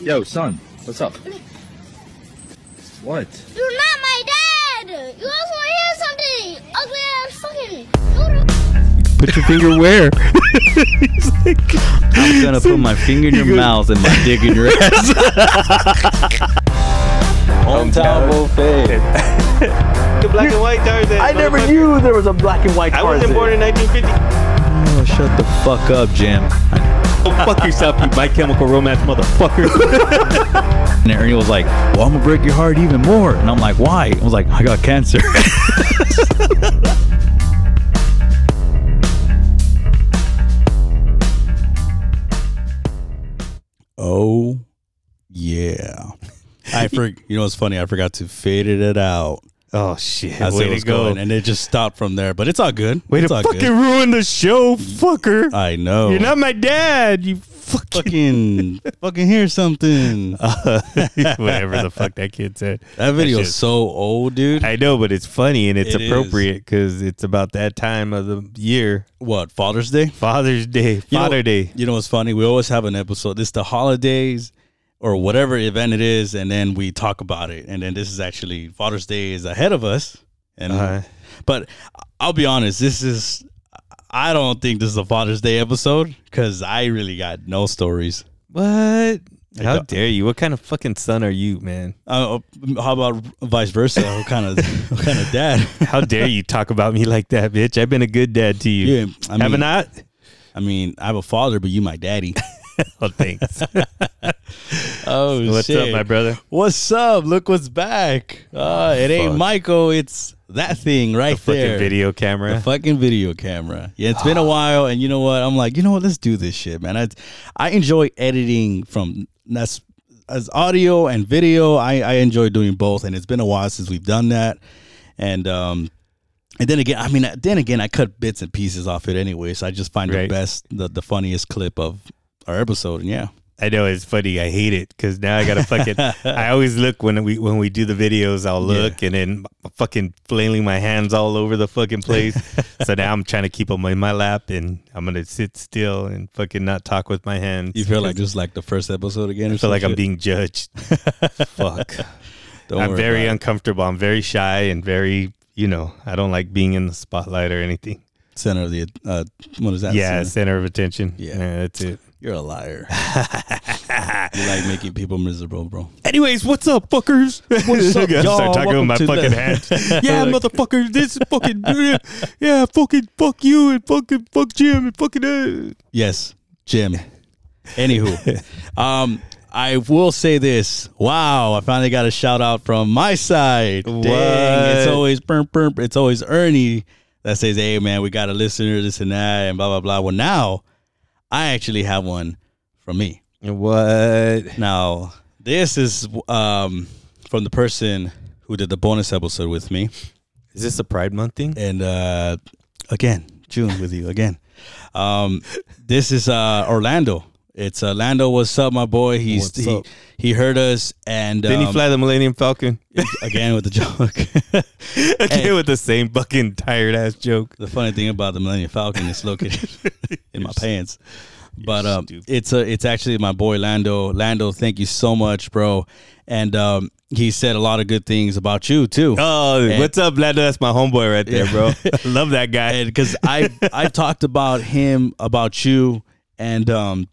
Yo, son, what's up? What? You're not my dad! You also hear something! Ugly ass fucking... Put your finger where? He's like, I'm gonna put my finger in your mouth and my dick in your ass. Hometown Buffet. The black and white Tarzan. I never knew there was a black and white Tarzan. I wasn't born in 1950. Oh, shut the fuck up, Jim. Go fuck yourself, you My Chemical Romance motherfucker. And Ernie was like, well, I'm gonna break your heart even more. And I'm like, why? I was like, I got cancer. Oh, yeah. You know what's funny? I forgot to fade it out. Oh shit! Way to go! And it just stopped from there, but it's all good. Way to fucking ruin the show, fucker! I know you're not my dad. You fucking hear something. Whatever the fuck that kid said. That video's so old, dude. I know, but it's funny and it's appropriate because it's about that time of the year. What? Father's Day? Father's Day. Father Day. You know what's funny? We always have an episode. It's the holidays. Or whatever event it is, and then we talk about it. And then this is actually Father's Day is ahead of us. And but I'll be honest, I don't think this is a Father's Day episode because I really got no stories. What? How dare you? What kind of fucking son are you, man? How about vice versa? What kind of dad? How dare you talk about me like that, bitch? I've been a good dad to you. Yeah, haven't I? I mean, I have a father, but you my daddy. Oh, thanks. Oh, so what's up, my brother? What's up? Look what's back. It ain't Michael. It's that thing right there. Fucking video camera. The fucking video camera. Yeah, it's been a while. And you know what? I'm like, you know what? Let's do this shit, man. I enjoy editing from that's as audio and video. I enjoy doing both. And it's been a while since we've done that. And then again, I cut bits and pieces off it anyway. So I just find the best, the funniest clip of our episode. And yeah, I know it's funny. I hate it because now I gotta fucking. I always look when we do the videos. I'll look and then fucking flailing my hands all over the fucking place. So now I'm trying to keep them in my lap and I'm gonna sit still and fucking not talk with my hands. You feel like just like the first episode again? I feel like I'm being judged. Fuck. I'm very uncomfortable. I'm very shy and very I don't like being in the spotlight or anything. Center of the what is that? Yeah, center of attention. Yeah, that's it. You're a liar. You like making people miserable, bro. Anyways, what's up, fuckers? What's up, y'all? Start talking with my fucking hand. Yeah, motherfucker. This fucking... Yeah, fucking fuck you and fucking fuck Jim and fucking... Yes, Jim. Anywho. I will say this. Wow, I finally got a shout out from my side. What? Dang, it's always... It's always Ernie that says, hey, man, we got a listener, this and that, and blah, blah, blah. Well, now... I actually have one from me. What? Now, this is from the person who did the bonus episode with me. Is this a Pride Month thing? And again, June with you again. This is Orlando. It's Orlando. What's up, my boy? What's up? He heard us and didn't he fly the Millennium Falcon again with the joke? Again with the same fucking tired ass joke. The funny thing about the Millennium Falcon is located in my pants, but it's actually my boy Lando. Lando, thank you so much, bro. And he said a lot of good things about you too. Oh, and what's up, Lando? That's my homeboy right there, bro. I love that guy because I talked about him, about you, and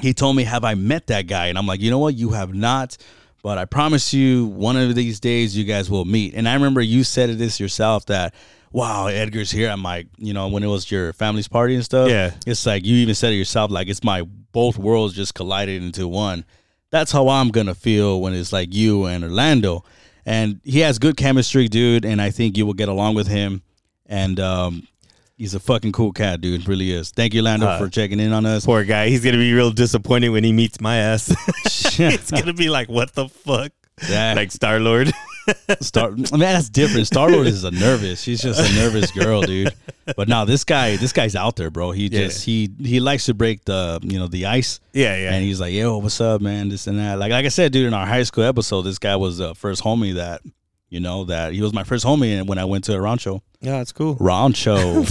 he told me, have I met that guy? And I'm like, you know what? You have not, but I promise you one of these days you guys will meet. And I remember you said this yourself that, wow, Edgar's here. I'm like, when it was your family's party and stuff. Yeah. It's like, you even said it yourself. Like it's both worlds just collided into one. That's how I'm going to feel when it's like you and Orlando. And he has good chemistry, dude. And I think you will get along with him. And, he's a fucking cool cat, dude. Really is. Thank you, Lando, for checking in on us. Poor guy. He's going to be real disappointed when he meets my ass. It's going to be like, what the fuck? Yeah. Like Star-Lord. Man, that's different. Star-Lord is a nervous. She's just a nervous girl, dude. But now this guy's out there, bro. He just, he likes to break the, the ice. Yeah, yeah. And he's like, yo, what's up, man? This and that. Like I said, dude, in our high school episode, this guy was the first homie that, that he was my first homie when I went to Rancho. Yeah, that's cool. Rancho.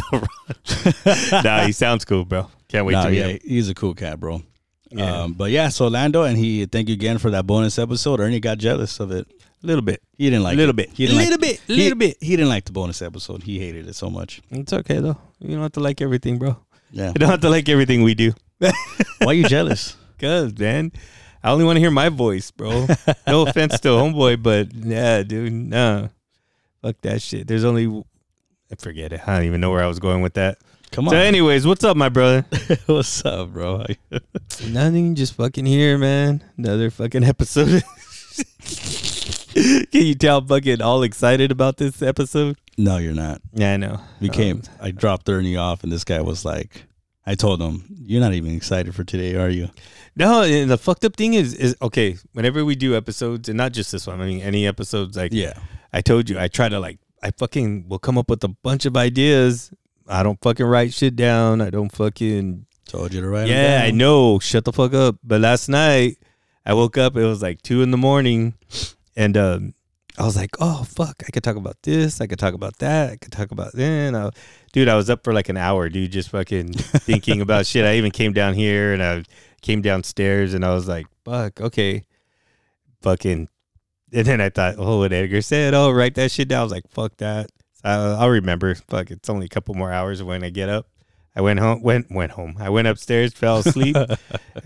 Nah, he sounds cool, bro. Can't wait to meet him. He's a cool cat, bro. Yeah. But yeah, so Lando, and he, thank you again for that bonus episode. Ernie got jealous of it a little bit. He didn't like it. A little bit. He didn't like the bonus episode. He hated it so much. It's okay though. You don't have to like everything, bro. Yeah. You don't have to like everything we do. Why are you jealous? Cause man, I only want to hear my voice, bro. No offense to homeboy, but yeah, dude, nah. Fuck that shit. There's only, forget it. I don't even know where I was going with that. Come on. So anyways, what's up, my brother? What's up, bro? Nothing, just fucking here, man. Another fucking episode. Can you tell I'm fucking all excited about this episode? No, you're not. Yeah, I know. We came. I dropped Ernie off, and this guy was like, I told him, you're not even excited for today, are you? No, and the fucked up thing is okay, whenever we do episodes, and not just this one, I mean, any episodes, like, yeah. I told you, I try to, like, I fucking will come up with a bunch of ideas. I don't fucking write shit down. I don't fucking... Told you to write it down. Yeah, I know. Shut the fuck up. But last night, I woke up. It was like 2 in the morning. And I was like, oh, fuck. I could talk about this. I could talk about that. I could talk about that. Dude, I was up for like an hour, dude, just fucking thinking about shit. I even came down here and I came downstairs and I was like, fuck, okay. Fucking. And then I thought, oh, what Edgar said. Oh, write that shit down. I was like, fuck that. I'll remember. Fuck, it's only a couple more hours when I get up. I went home. I went upstairs, fell asleep.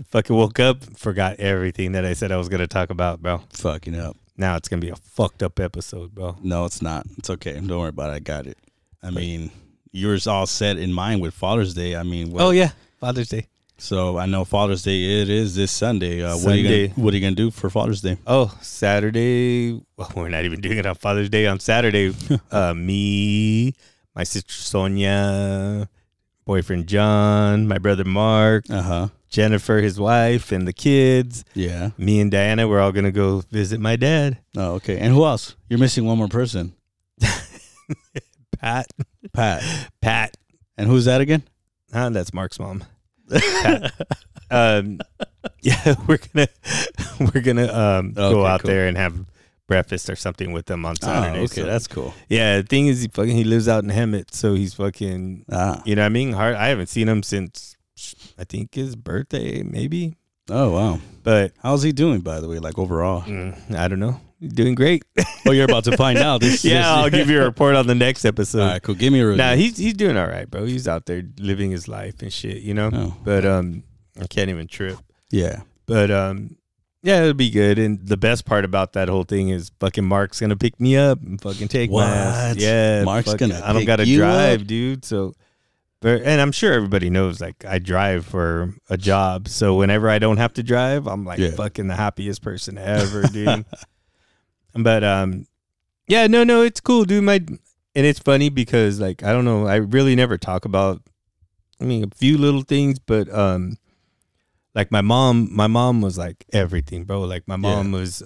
Fucking woke up, forgot everything that I said I was gonna talk about, bro. Fucking up. Now it's gonna be a fucked up episode, bro. No, it's not. It's okay. Don't worry about it. I got it. I mean, yours all set in mind with Father's Day. I mean, well, oh yeah, Father's Day. So I know Father's Day. It is this Sunday. What are you gonna do for Father's Day? Oh, Saturday. Well, we're not even doing it on Father's Day. On Saturday, me, my sister Sonia, boyfriend John, my brother Mark, Jennifer, his wife, and the kids. Yeah, me and Diana. We're all gonna go visit my dad. Oh, okay. And who else? You're missing one more person. Pat. And who's that again? That's Mark's mom. Yeah, we're gonna go out there and have breakfast or something with them on Saturday. Okay, so that's cool. Yeah, the thing is, he lives out in Hemet, so he's fucking. You know what I mean? I haven't seen him since I think his birthday, maybe. Oh wow! But how's he doing, by the way? Like overall, I don't know. Doing great. Oh, you're about to find out. I'll give you a report on the next episode. All right, cool. Give me a review. Nah, he's doing all right, bro. He's out there living his life and shit, you know? Oh. But I can't even trip. Yeah. But yeah, it'll be good. And the best part about that whole thing is fucking Mark's going to pick me up and fucking take my ass. Yeah. Mark's going to I don't got to drive, dude. So, and I'm sure everybody knows, like, I drive for a job. So whenever I don't have to drive, I'm like fucking the happiest person ever, dude. But, yeah, no, it's cool, dude. And it's funny because, like, I don't know. I really never talk about, I mean, a few little things, but, like, my mom was, like, everything, bro. Like, my mom was,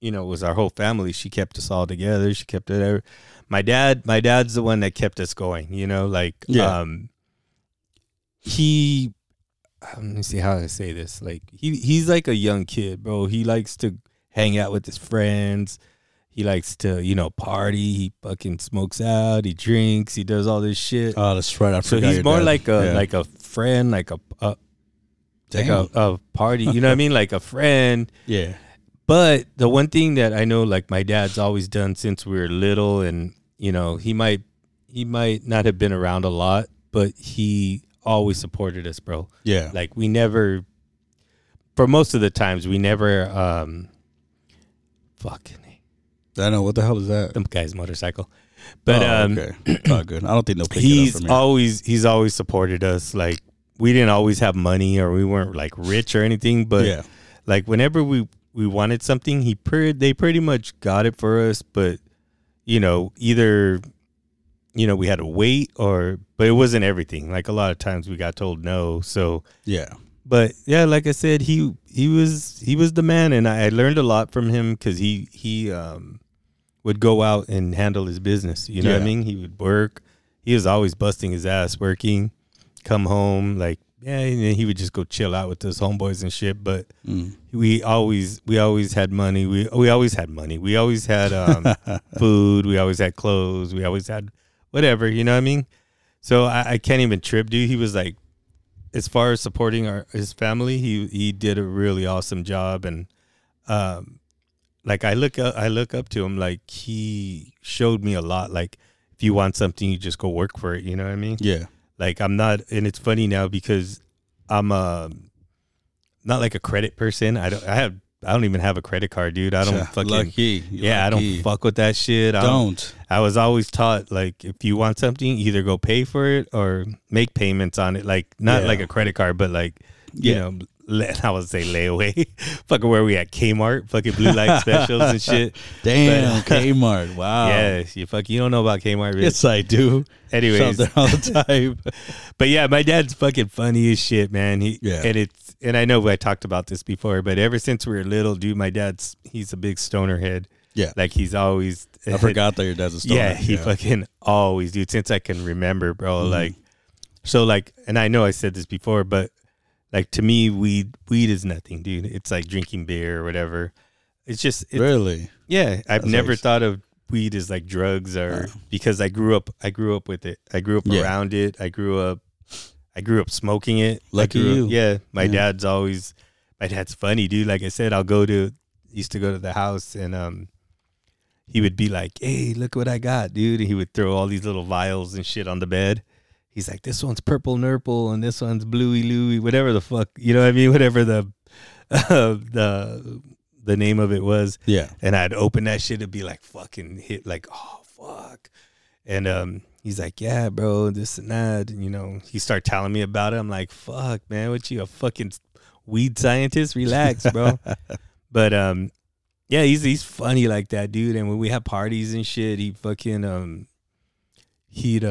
you know, was our whole family. She kept us all together. She kept it. My dad's the one that kept us going, you know? Like, let me see how I say this. Like, he's like a young kid, bro. He likes to hang out with his friends. He likes to, you know, party. He fucking smokes out. He drinks. He does all this shit. Oh, that's right. I forgot. So he's more like a friend, like a party. You know what I mean? Like a friend. Yeah. But the one thing that I know, like my dad's always done since we were little, and you know, he might not have been around a lot, but he always supported us, bro. Yeah. Like for most of the times we never. Fucking I know what the hell is that? Some guy's motorcycle. But okay. Not good. I don't think they'll pick it up from here. He's always supported us. Like we didn't always have money or we weren't like rich or anything, but like whenever we wanted something, they pretty much got it for us, but you know, either you know, we had to wait but it wasn't everything. Like a lot of times we got told no. So yeah. But yeah, like I said, he was the man, and I learned a lot from him because he would go out and handle his business. You know what I mean? He would work. He was always busting his ass working. Come home and then he would just go chill out with his homeboys and shit. But we always had money. We always had money. We always had food. We always had clothes. We always had whatever. You know what I mean? So I can't even trip, dude. He was like. as far as supporting his family, he did a really awesome job. And like I look up to him. Like, he showed me a lot. Like, if you want something, you just go work for it. You know what I mean? Yeah. Like, I'm not, and it's funny now because I'm not like a credit person. I don't even have a credit card, dude. I don't fucking. Lucky. Yeah, lucky. I don't fuck with that shit. Don't. I was always taught, like, if you want something, either go pay for it or make payments on it. Like, not like a credit card, but like, you know, I would say layaway. Fucking where we at? Kmart. Fucking blue light specials and shit. Damn, but, Kmart. Wow. Yeah, you don't know about Kmart, bitch. Yes, I do. Anyways. There all the time. But yeah, my dad's fucking funny as shit, man. And I know I talked about this before, but ever since we were little, dude, my dad's, he's a big stoner head. Yeah. Like, he's always. I forgot that your dad's a stoner. Yeah, he fucking always, dude, since I can remember, bro. Mm-hmm. Like, so like, and I know I said this before, but like, to me, weed is nothing, dude. It's like drinking beer or whatever. It's just. Really? Yeah. I've never thought of weed as like drugs or because I grew up with it. I grew up around it. I grew up smoking it. Lucky you. Yeah. My dad's funny, dude. Like I said, used to go to the house and he would be like, hey, look what I got, dude. And he would throw all these little vials and shit on the bed. He's like, this one's Purple Nurple and this one's Bluey Louie, whatever the fuck, you know what I mean? Whatever the name of it was. Yeah. And I'd open that shit and be like fucking hit like, oh, fuck. And, he's like, yeah, bro, this and that. And, you know, he started telling me about it. I'm like, fuck, man, what you, a fucking weed scientist? Relax, bro. But, yeah, he's funny like that, dude. And when we had parties and shit, he fucking, he'd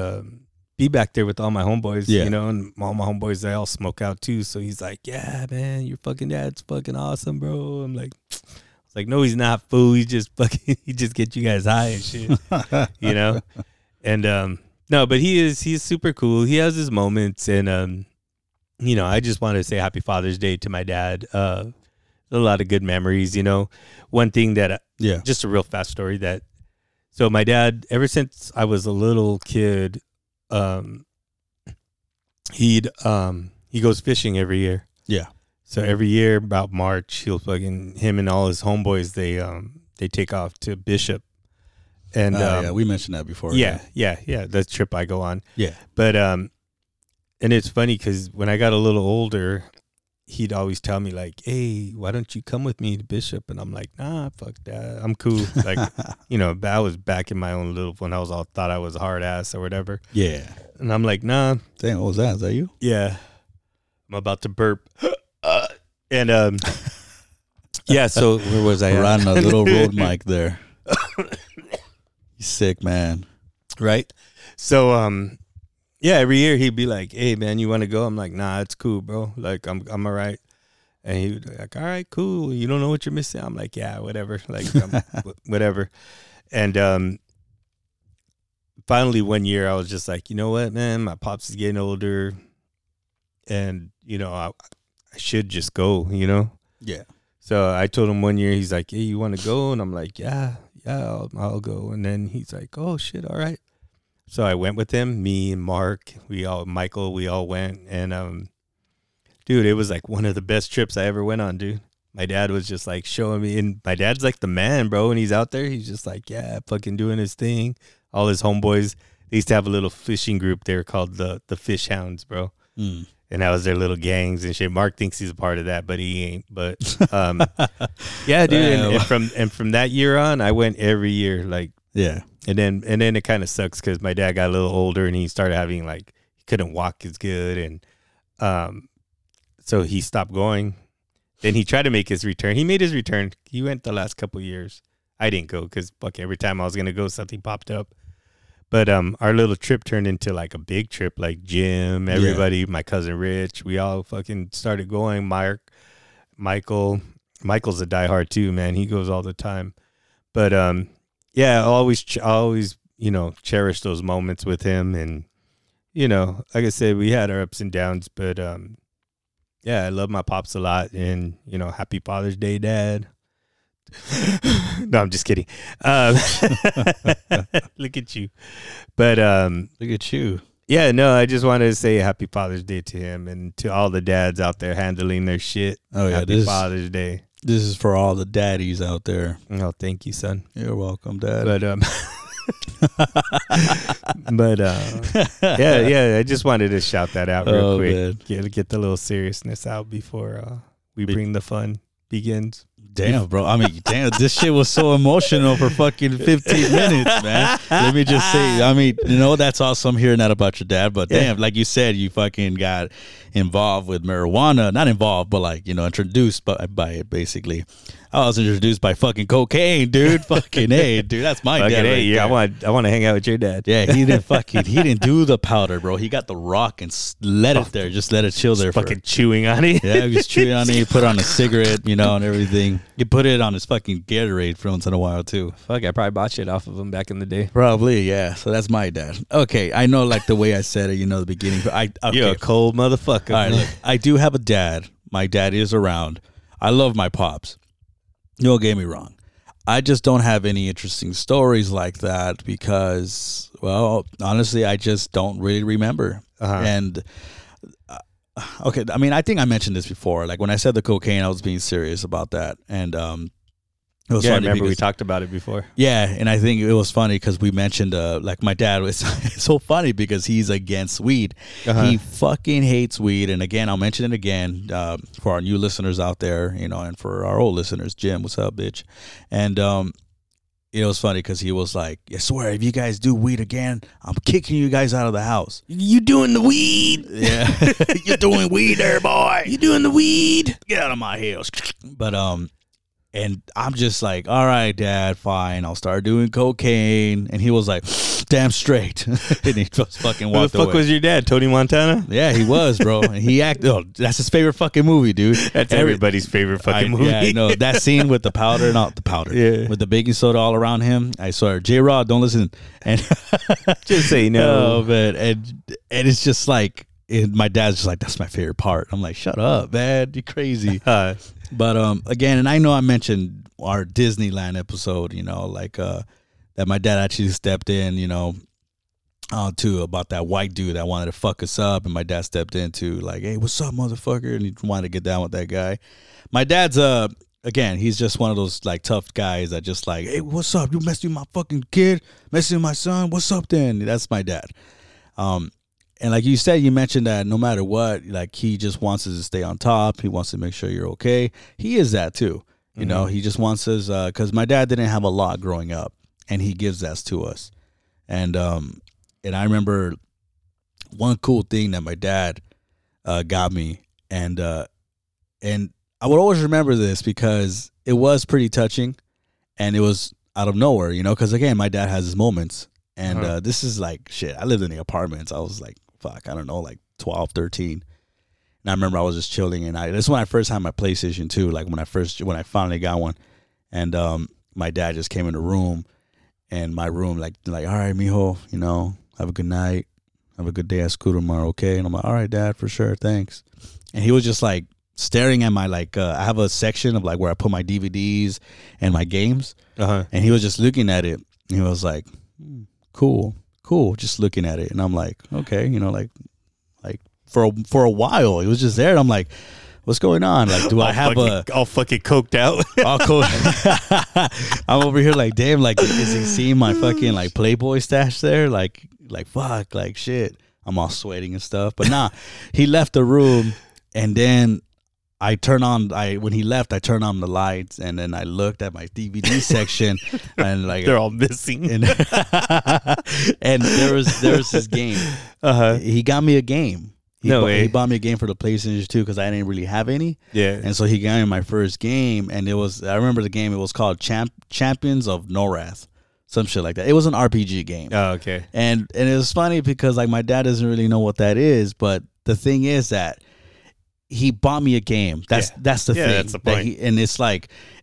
be back there with all my homeboys, you know, and all my homeboys, they all smoke out too. So he's like, yeah, man, your fucking dad's fucking awesome, bro. I'm like, no, he's not, fool. He's just fucking, he just gets you guys high and shit, you know? And, no, but he's super cool. He has his moments. And, you know, I just want to say happy Father's Day to my dad. A lot of good memories, you know. One thing that, just a real fast story that, so my dad, ever since I was a little kid, he goes fishing every year. Yeah. So every year about March, he'll fucking, him and all his homeboys, they take off to Bishop. And we mentioned that before. Yeah. The trip I go on. Yeah. But and it's funny because when I got a little older, he'd always tell me like, "Hey, why don't you come with me to Bishop?" And I'm like, "Nah, fuck that. I'm cool." Like, you know, I was back in my own little when I was all thought I was a hard ass or whatever. Yeah. And I'm like, "Nah." Dang, what was that? Is that you? Yeah. I'm about to burp. And yeah. So where was I? We're on a little road mic there. You sick man, right? So yeah, every year he'd be like, "Hey man, you want to go?" I'm like, "Nah, it's cool, bro. Like, I'm all right." And he'd be like, "All right, cool. You don't know what you're missing." I'm like, "Yeah, whatever. Like, whatever." And finally, one year I was just like, "You know what, man? My pops is getting older, and you know I should just go, you know." Yeah. So I told him one year. He's like, "Hey, you want to go?" And I'm like, "Yeah. I'll go." And then he's like, "Oh shit, all right." So I went with him, me and Mark, we all went. And dude, it was like one of the best trips I ever went on, dude. My dad was just like showing me, and my dad's like the man, bro. When he's out there, he's just like, yeah, fucking doing his thing. All his homeboys, they used to have a little fishing group there called the Fish Hounds, bro. Mm. And that was their little gangs and shit. Mark thinks he's a part of that, but he ain't. But yeah, dude. And from that year on, I went every year. Like yeah. And then it kind of sucks because my dad got a little older and he started having like he couldn't walk as good, and so he stopped going. Then he tried to make his return. He made his return. He went the last couple years. I didn't go because fuck, every time I was gonna go, something popped up. But our little trip turned into like a big trip, like Jim, everybody, my cousin Rich, we all fucking started going. Mark, Michael's a diehard too, man. He goes all the time. But yeah, I always, you know, cherish those moments with him. And, you know, like I said, we had our ups and downs, but yeah, I love my pops a lot. And, you know, happy Father's Day, Dad. No, I'm just kidding. Look at you. But look at you. Yeah, no, I just wanted to say Happy Father's Day to him and to all the dads out there handling their shit. Oh, yeah. Happy Father's Day. This is for all the daddies out there. Oh, thank you, son. You're welcome, Dad. But, I just wanted to shout that out real quick. Get the little seriousness out before we bring the fun begins. Damn, bro. I mean, damn, this shit was so emotional for fucking 15 minutes, man. Let me just say, I mean, you know, that's awesome hearing that about your dad, but damn, like you said, you fucking got involved with marijuana. Not involved, but like, you know, introduced by it, basically. I was introduced by fucking cocaine, dude. Fucking hey, dude. That's my dad. Right yeah, there. I want to hang out with your dad. Yeah, he didn't do the powder, bro. He got the rock and let it there. Just let it chill there. Fucking chewing on it. Yeah, he was chewing on it. He put on a cigarette, you know, and everything. He put it on his fucking Gatorade for once in a while too. Fuck, I probably bought shit off of him back in the day. Probably, yeah. So that's my dad. Okay, I know, like the way I said it, you know, the beginning. You're a cold motherfucker. All right, look, I do have a dad. My dad is around. I love my pops. Don't get me wrong. I just don't have any interesting stories like that because, well, honestly, I just don't really remember. Uh-huh. And, okay, I mean, I think I mentioned this before. Like, when I said the cocaine, I was being serious about that. And it was funny. I remember because we talked about it before. Yeah, and I think it was funny because we mentioned, like, my dad was so funny because he's against weed. Uh-huh. He fucking hates weed. And again, I'll mention it again for our new listeners out there, you know, and for our old listeners. Jim, what's up, bitch? And it was funny because he was like, I swear, if you guys do weed again, I'm kicking you guys out of the house. You doing the weed? Yeah. You're doing weed there, boy. You doing the weed? Get out of my house. But, and I'm just like, all right, Dad, fine. I'll start doing cocaine. And he was like, damn straight. And he just fucking walked away. Who the fuck was your dad, Tony Montana? Yeah, he was, bro. And he acted. Oh, that's his favorite fucking movie, dude. That's everybody's favorite fucking movie. Yeah, I know. That scene with the powder, with the baking soda all around him. I swear, J-Rod, don't listen. And just say no. But and it's just like, my dad's just like, that's my favorite part. I'm like, shut up, man. You're crazy. But again, and I know I mentioned our Disneyland episode, you know, like that my dad actually stepped in, you know, to about that white dude that wanted to fuck us up. And my dad stepped in to like, hey, what's up, motherfucker? And he wanted to get down with that guy. My dad's, again, he's just one of those like tough guys that just like, hey, what's up? You messing with my fucking kid, messing with my son. What's up then? That's my dad. And like you said, you mentioned that no matter what, like he just wants us to stay on top. He wants to make sure you're okay. He is that too. You know, he just wants us, because my dad didn't have a lot growing up, and he gives that to us. And I remember one cool thing that my dad got me. And I would always remember this because it was pretty touching, and it was out of nowhere, you know, because, again, my dad has his moments. And this is like, shit, I lived in the apartments. I was like, fuck, I don't know, like 12, 13. And I remember I was just chilling. And this is when I first had my PlayStation 2, like when I finally got one. And my dad just came in the room. And my room, like, all right, mijo, you know, have a good night. Have a good day at school tomorrow, okay? And I'm like, all right, Dad, for sure, thanks. And he was just like staring at my, like, I have a section of like where I put my DVDs and my games. Uh-huh. And he was just looking at it. And he was like, cool, just looking at it. And I'm like, okay, you know, like for a while it was just there, and I'm like, what's going on? Like, do I have all fucking coked out? All coked. I'm over here like, damn, like, is he seeing my fucking like Playboy stash there? Like fuck, like shit. I'm all sweating and stuff. But nah, he left the room, and then when he left, I turned on the lights, and then I looked at my DVD section, and like they're all missing. And there was this game. He got me a game. He bought me a game for the PlayStation 2 because I didn't really have any. Yeah. And so he got me my first game, and I remember the game. It was called Champions of Norrath, some shit like that. It was an RPG game. Oh, okay. And it was funny because like my dad doesn't really know what that is, but the thing is that he bought me a game. That's the thing. That's the point.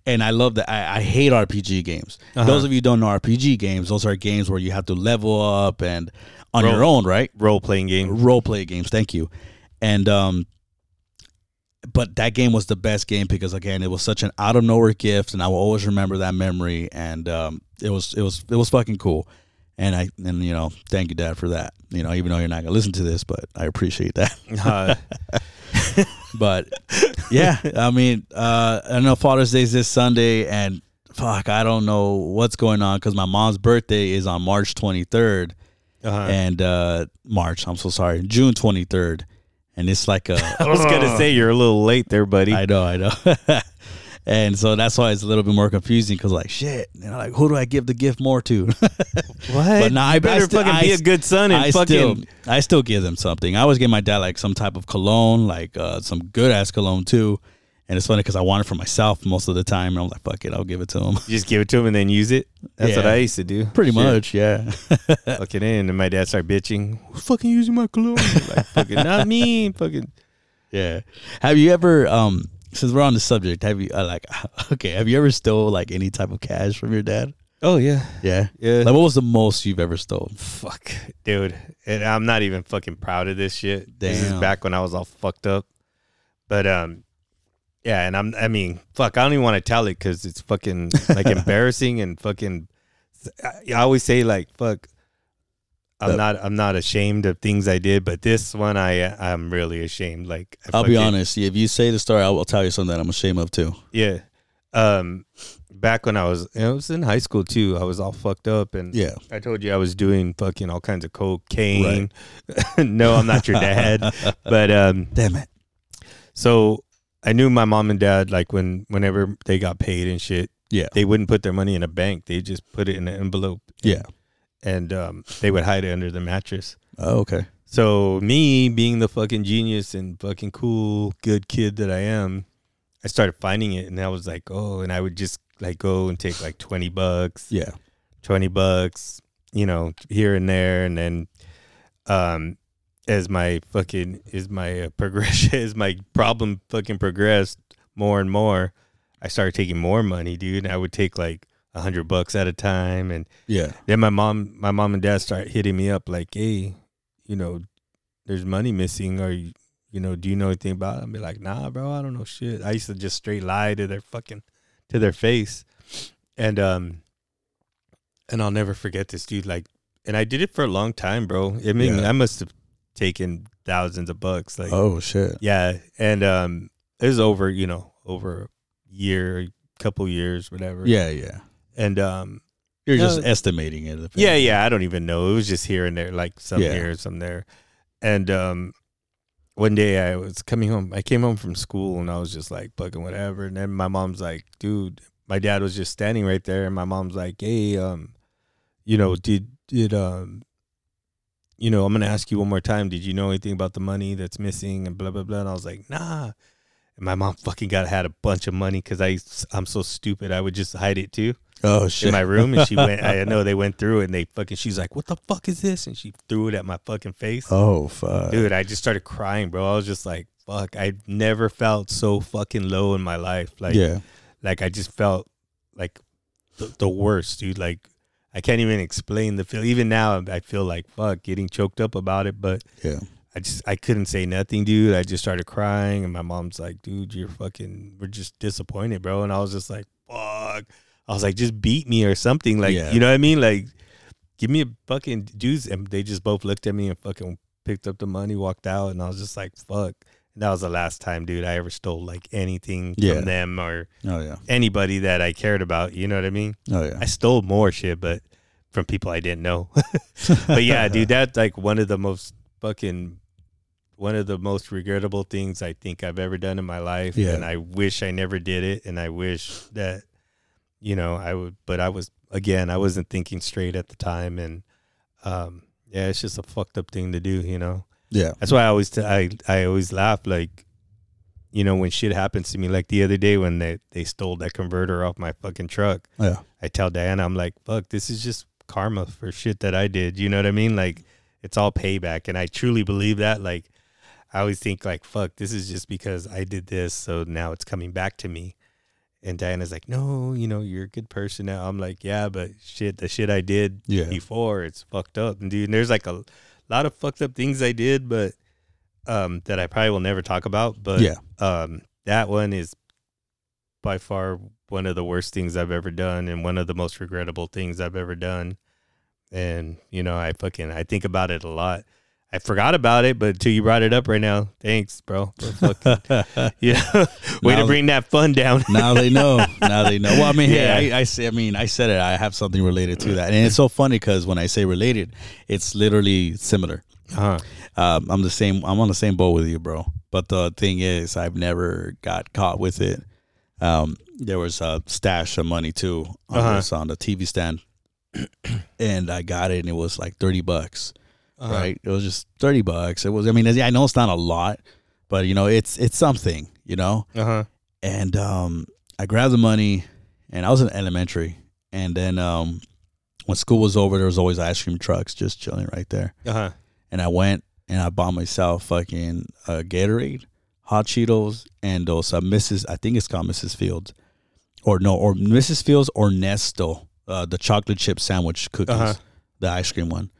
And I love that. I hate RPG games. Uh-huh. Those of you who don't know RPG games, those are games where you have to level up and on your own, right? Role-playing games. Thank you. And but that game was the best game because, again, it was such an out of nowhere gift, and I will always remember that memory. And it was fucking cool. And you know, thank you, Dad, for that. You know, even though you're not gonna listen to this, but I appreciate that. But yeah, I mean, I know Father's Day is this Sunday, and fuck, I don't know what's going on because my mom's birthday is on March 23rd, and June 23rd, and it's like a. I was gonna say you're a little late there, buddy. I know. And so that's why it's a little bit more confusing because, like, shit, you know, like, who do I give the gift more to? But nah, you better be a good son and I still give them something. I always give my dad, like, some type of cologne, like some good-ass cologne, too. And it's funny because I want it for myself most of the time. And I'm like, fuck it, I'll give it to him. You just give it to him and then use it? That's what I used to do. Pretty much, yeah. Fucking in. And my dad started bitching. Who's fucking using my cologne? Like, fucking not me. Fucking. Yeah. Have you ever... since we're on the subject, have you ever stole like any type of cash from your dad? Oh yeah. Like, what was the most you've ever stole? Fuck, dude, and I'm not even fucking proud of this shit. Damn. This is back when I was all fucked up, but yeah, and I don't even want to tell it because it's fucking like embarrassing and fucking. I always say like, fuck, I'm not ashamed of things I did, but this one I'm really ashamed. Like I'll be honest, if you say the story, I will tell you something that I'm ashamed of too. Yeah, back when I was in high school too. I was all fucked up, and yeah, I told you I was doing fucking all kinds of cocaine. Right. No, I'm not your dad, but damn it. So I knew my mom and dad like whenever they got paid and shit. Yeah, they wouldn't put their money in a bank; they just put it in an envelope. Yeah. And they would hide it under the mattress. Oh, okay. So me being the fucking genius and fucking cool, good kid that I am, I started finding it. And I was like, oh, and I would just like go and take like $20. Yeah. $20, you know, here and there. And then as my problem fucking progressed more and more, I started taking more money, dude. And I would take like, $100 at a time, and yeah. Then my mom and dad start hitting me up like, "Hey, you know, there's money missing. Or you know, do you know anything about it?" I'd be like, "Nah, bro, I don't know shit." I used to just straight lie to their face, and I'll never forget this, dude. Like, and I did it for a long time, bro. I mean, I must have taken thousands of bucks. Like, oh shit, yeah. And it was over, you know, over a year, couple years, whatever. Yeah, yeah. And you're just estimating it. Yeah. I don't even know. It was just here and there, like some here, some there. And one day I was coming home. I came home from school and I was just like fucking whatever. And then my mom's like, dude, my dad was just standing right there. And my mom's like, hey, you know, you know, I'm gonna ask you one more time. Did you know anything about the money that's missing and blah blah blah? And I was like, nah. And my mom fucking had a bunch of money because I'm so stupid. I would just hide it too. Oh shit! In my room, and she went. I know they went through it, and they fucking. She's like, "What the fuck is this?" And she threw it at my fucking face. Oh fuck, dude! I just started crying, bro. I was just like, "Fuck!" I never felt so fucking low in my life. Like, like I just felt like the worst, dude. Like, I can't even explain the feel. Even now, I feel like fuck getting choked up about it. But yeah. I couldn't say nothing, dude. I just started crying, and my mom's like, dude, we're just disappointed, bro. And I was just like, fuck. I was like, just beat me or something. Like, you know what I mean? Like, give me a fucking dudes. And they just both looked at me and fucking picked up the money, walked out. And I was just like, fuck. And that was the last time, dude, I ever stole like anything from them or anybody that I cared about. You know what I mean? Oh, yeah. I stole more shit, but from people I didn't know. But yeah, dude, that's like one of the most regrettable things I think I've ever done in my life. Yeah. And I wish I never did it. And I wish that, you know, I would, but I wasn't thinking straight at the time. And, yeah, it's just a fucked up thing to do, you know? Yeah. That's why I always, I always laugh. Like, you know, when shit happens to me, like the other day when they stole that converter off my fucking truck, I tell Diana, I'm like, fuck, this is just karma for shit that I did. You know what I mean? Like it's all payback. And I truly believe that. Like, I always think like, fuck, this is just because I did this. So now it's coming back to me. And Diana's like, no, you know, you're a good person now. I'm like, yeah, but shit, the shit I did before, it's fucked up. And dude, there's like a lot of fucked up things I did, but that I probably will never talk about. But that one is by far one of the worst things I've ever done and one of the most regrettable things I've ever done. And, you know, I think about it a lot. I forgot about it, but until you brought it up right now, thanks, bro. Way to bring that fun down. Now they know. Well, I mean, I said it. I have something related to that. And it's so funny because when I say related, it's literally similar. Uh-huh. I'm on the same boat with you, bro. But the thing is, I've never got caught with it. There was a stash of money, too, on the TV stand. And I got it, and it was like $30. Right, it was just $30. It was. I mean, I know it's not a lot, but you know, it's something. You know. And I grabbed the money, and I was in elementary. And then when school was over, there was always ice cream trucks just chilling right there. And I went and I bought myself fucking Gatorade, Hot Cheetos, and those Mrs. I think it's called Mrs. Fields, or Mrs. Fields or Nesto, the chocolate chip sandwich cookies, the ice cream one.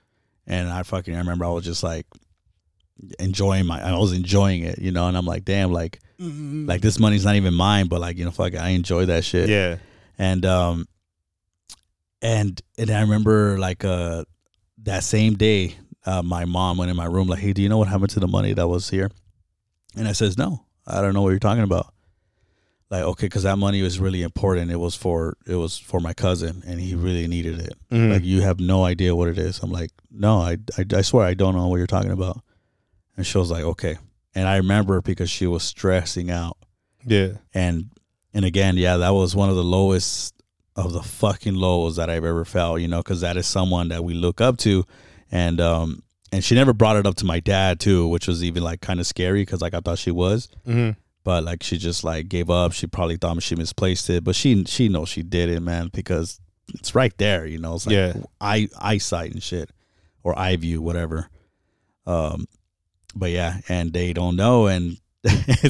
And I remember I was just like enjoying it, you know, and I'm like, damn, like, like this money's not even mine, but like, you know, fuck, I enjoy that shit. Yeah. And, and I remember like, that same day, my mom went in my room like, hey, do you know what happened to the money that was here? And I says, no, I don't know what you're talking about. Like, okay, because that money was really important. It was for my cousin, and he really needed it. Mm-hmm. Like, you have no idea what it is. I'm like, no, I swear I don't know what you're talking about. And she was like, okay. And I remember because she was stressing out. Yeah. And again, yeah, that was one of the lowest of the fucking lows that I've ever felt, you know, because that is someone that we look up to. And she never brought it up to my dad, too, which was even, like, kind of scary because, like, I thought she was. Mm-hmm. But, like, she just, like, gave up. She probably thought she misplaced it. But she knows she did it, man, because it's right there, you know. It's like eyesight and shit, or eye view, whatever. But, yeah, and they don't know. And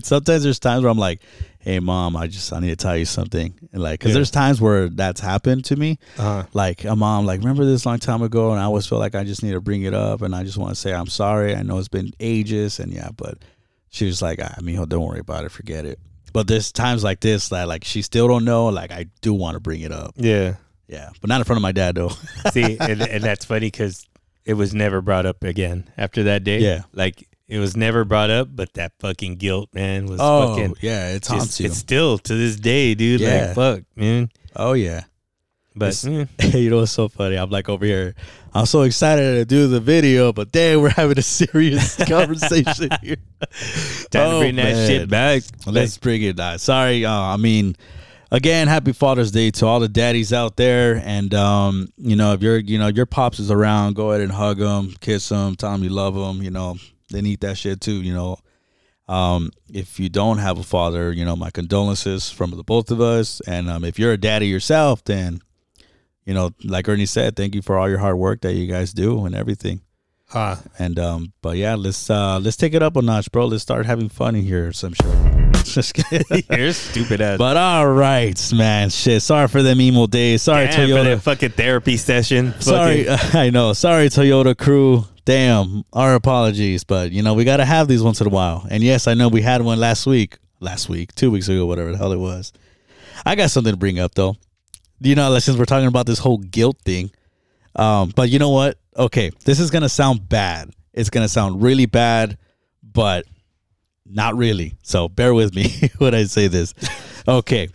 sometimes there's times where I'm like, hey, Mom, I need to tell you something. And like, because there's times where that's happened to me. Like, Mom, like, remember this long time ago? And I always feel like I just need to bring it up. And I just want to say I'm sorry. I know it's been ages. And, yeah, but... she was like, I mean, don't worry about it. Forget it. But there's times like this that, like, she still don't know. Like, I do want to bring it up. Yeah. Yeah. But not in front of my dad, though. See, and that's funny because it was never brought up again after that day. Yeah. Like, it was never brought up, but that fucking guilt, man, was fucking. Oh, yeah. It haunts you. It's still to this day, dude. Yeah. Like, fuck, man. Oh, yeah. But you know, it's so funny. I'm like over here. I'm so excited to do the video, but damn, we're having a serious conversation here. Time to bring that shit back. Let's bring it back. Sorry. I mean, again, happy Father's Day to all the daddies out there. And, you know, if your pops is around, go ahead and hug them, kiss them, tell them you love them. You know, they need that shit too, you know. If you don't have a father, you know, my condolences from the both of us. And if you're a daddy yourself, then, you know, like Ernie said, thank you for all your hard work that you guys do and everything. And but yeah, let's take it up a notch, bro. Let's start having fun in here or some shit. Just kidding. You're stupid ass. But all right, man. Shit. Sorry for them emo days. Sorry, Toyota. For that fucking therapy session. Sorry, I know. Sorry, Toyota crew. Damn, our apologies. But you know, we gotta have these once in a while. And yes, I know we had one last week, 2 weeks ago, whatever the hell it was. I got something to bring up though. You know, since we're talking about this whole guilt thing, but you know what? Okay, this is going to sound bad. It's going to sound really bad, but not really. So bear with me when I say this. Okay,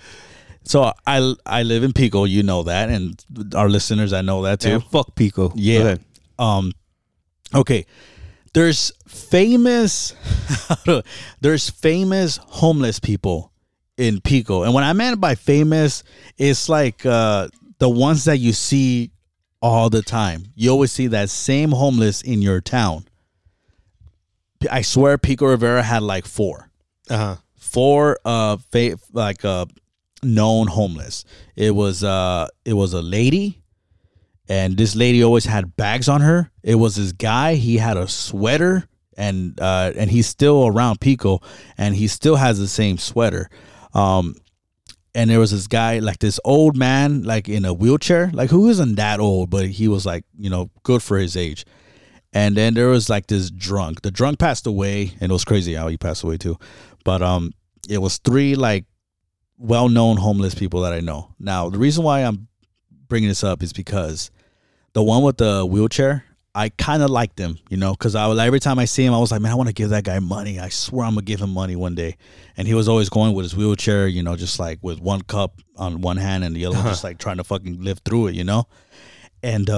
so I live in Pico. You know that, and our listeners, I know that too. Man, fuck Pico. Yeah. Okay, there's famous homeless people in Pico. And what I meant by famous is like the ones that you see all the time. You always see that same homeless in your town. I swear Pico Rivera had like four. Four known homeless. It was a lady, and this lady always had bags on her. It was this guy, he had a sweater, and he's still around Pico, and he still has the same sweater. And there was this guy, like this old man, like in a wheelchair, like who isn't that old, but he was like, you know, good for his age. And then there was like this drunk. The drunk passed away, and it was crazy how he passed away too. But it was three like well-known homeless people that I know. Now, the reason why I'm bringing this up is because The one with the wheelchair, I kind of liked him, you know, because I was, every time I see him, I was like, man, I want to give that guy money. I swear I'm going to give him money one day. And he was always going with his wheelchair, you know, just like with one cup on one hand and the other, just like trying to fucking live through it, you know? And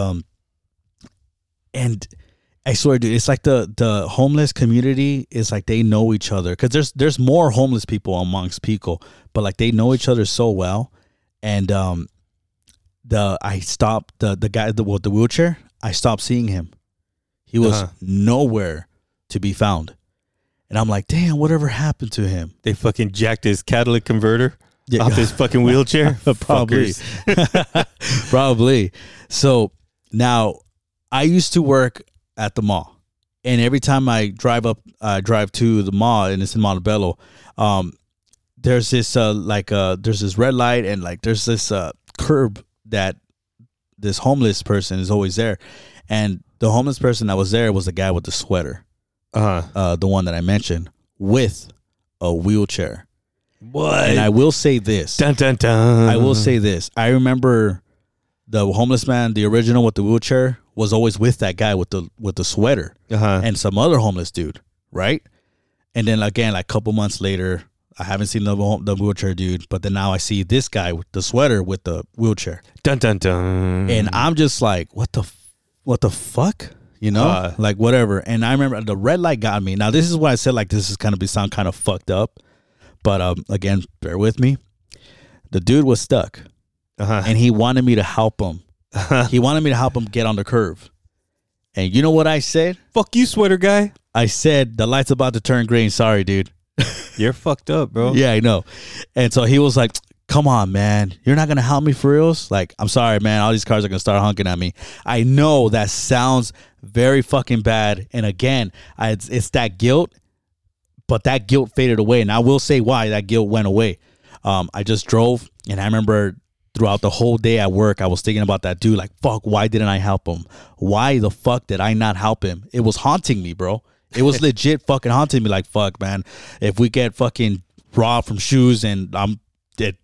I swear, dude, it's like the homeless community is like they know each other, because there's more homeless people amongst Pico, but like they know each other so well. And I stopped the guy with the wheelchair. I stopped seeing him. He was nowhere to be found, and I'm like, damn, whatever happened to him? They fucking jacked his catalytic converter off his fucking wheelchair. Probably. So now I used to work at the mall, and every time I drive to the mall, and it's in Montebello, there's this there's this red light, and like there's this curb that this homeless person is always there. And the homeless person that was there was the guy with the sweater, the one that I mentioned, with a wheelchair. What? And I will say this. Dun, dun, dun. I will say this. I remember the homeless man, the original with the wheelchair, was always with that guy with the sweater and some other homeless dude, right? And then again, like a couple months later, I haven't seen the wheelchair dude, but then now I see this guy with the sweater with the wheelchair. Dun dun dun. And I'm just like, what the fuck? You know, like whatever. And I remember the red light got me. Now this is why I said like this is gonna sound kind of fucked up, but again, bear with me. The dude was stuck, and he wanted me to help him. He wanted me to help him get on the curve. And you know what I said? Fuck you, sweater guy. I said the light's about to turn green. Sorry, dude. You're fucked up, bro. Yeah, I know. And so he was like, come on, man. You're not going to help me for reals? Like, I'm sorry, man. All these cars are going to start honking at me. I know that sounds very fucking bad. And again, it's that guilt, but that guilt faded away. And I will say why that guilt went away. I just drove, and I remember throughout the whole day at work, I was thinking about that dude. Like, fuck, why didn't I help him? Why the fuck did I not help him? It was haunting me, bro. It was legit fucking haunting me. Like, fuck, man, if we get fucking robbed from shoes and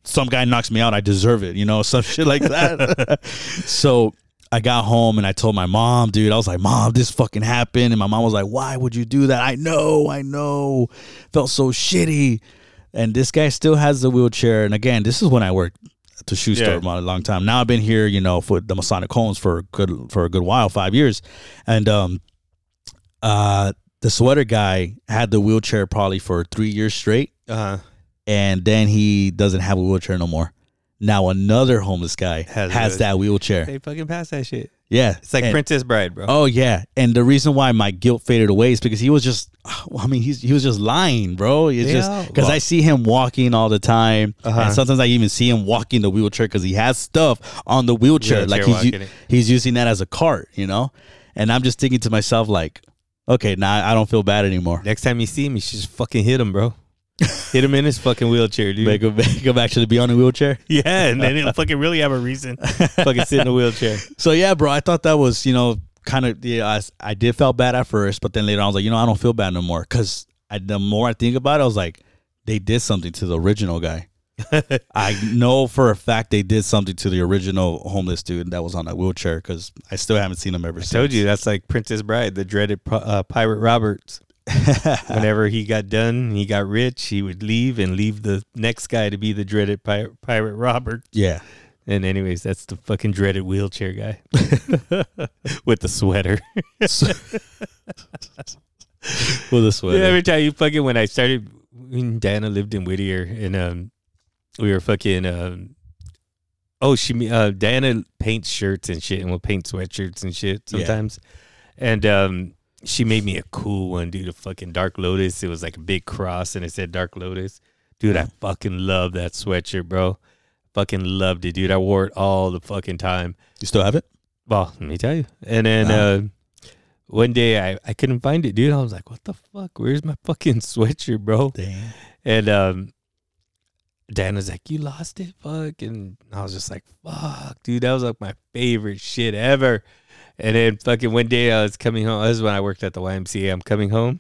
some guy knocks me out, I deserve it, you know, some shit like that. So I got home and I told my mom, dude. I was like, Mom, this fucking happened. And my mom was like, why would you do that? I know. Felt so shitty. And this guy still has the wheelchair. And again, this is when I worked at the shoe store for a long time. Now I've been here, you know, for the Masonic Homes for a good while, 5 years. And the sweater guy had the wheelchair probably for 3 years straight, and then he doesn't have a wheelchair no more. Now another homeless guy has that wheelchair. They fucking passed that shit. Yeah. It's like Princess Bride, bro. Oh, yeah. And the reason why my guilt faded away is because he was just lying, bro. It's just because I see him walking all the time, and sometimes I even see him walking the wheelchair because he has stuff on the wheelchair like he's using that as a cart, you know? And I'm just thinking to myself, like, okay, I don't feel bad anymore. Next time you see him, you should just fucking hit him, bro. Hit him in his fucking wheelchair, dude. Make him actually be on a wheelchair? Yeah, and then he'll fucking really have a reason fucking sit in a wheelchair. So, yeah, bro, I thought that was, you know, kind of, yeah, I did feel bad at first, but then later on I was like, you know, I don't feel bad no more. Because the more I think about it, I was like, they did something to the original guy. I know for a fact they did something to the original homeless dude that was on that wheelchair, because I still haven't seen him ever since. I told you, that's like Princess Bride, the dreaded Pirate Roberts. Whenever he got done, he got rich, he would leave and leave the next guy to be the dreaded Pirate Robert. Yeah. And anyways, that's the fucking dreaded wheelchair guy with the sweater. With the sweater. Every time you fucking, when Diana lived in Whittier, and we were fucking, Diana paints shirts and shit, and we'll paint sweatshirts and shit sometimes. Yeah. And she made me a cool one, dude, a fucking Dark Lotus. It was like a big cross, and it said Dark Lotus. Dude, I fucking love that sweatshirt, bro. Fucking loved it, dude. I wore it all the fucking time. You still have it? Well, let me tell you. And then one day, I couldn't find it, dude. I was like, what the fuck? Where's my fucking sweatshirt, bro? Damn. And, Dan was like, you lost it, fuck. And I was just like, fuck, dude, that was like my favorite shit ever. And then fucking one day I was coming home. This is when I worked at the YMCA. I'm coming home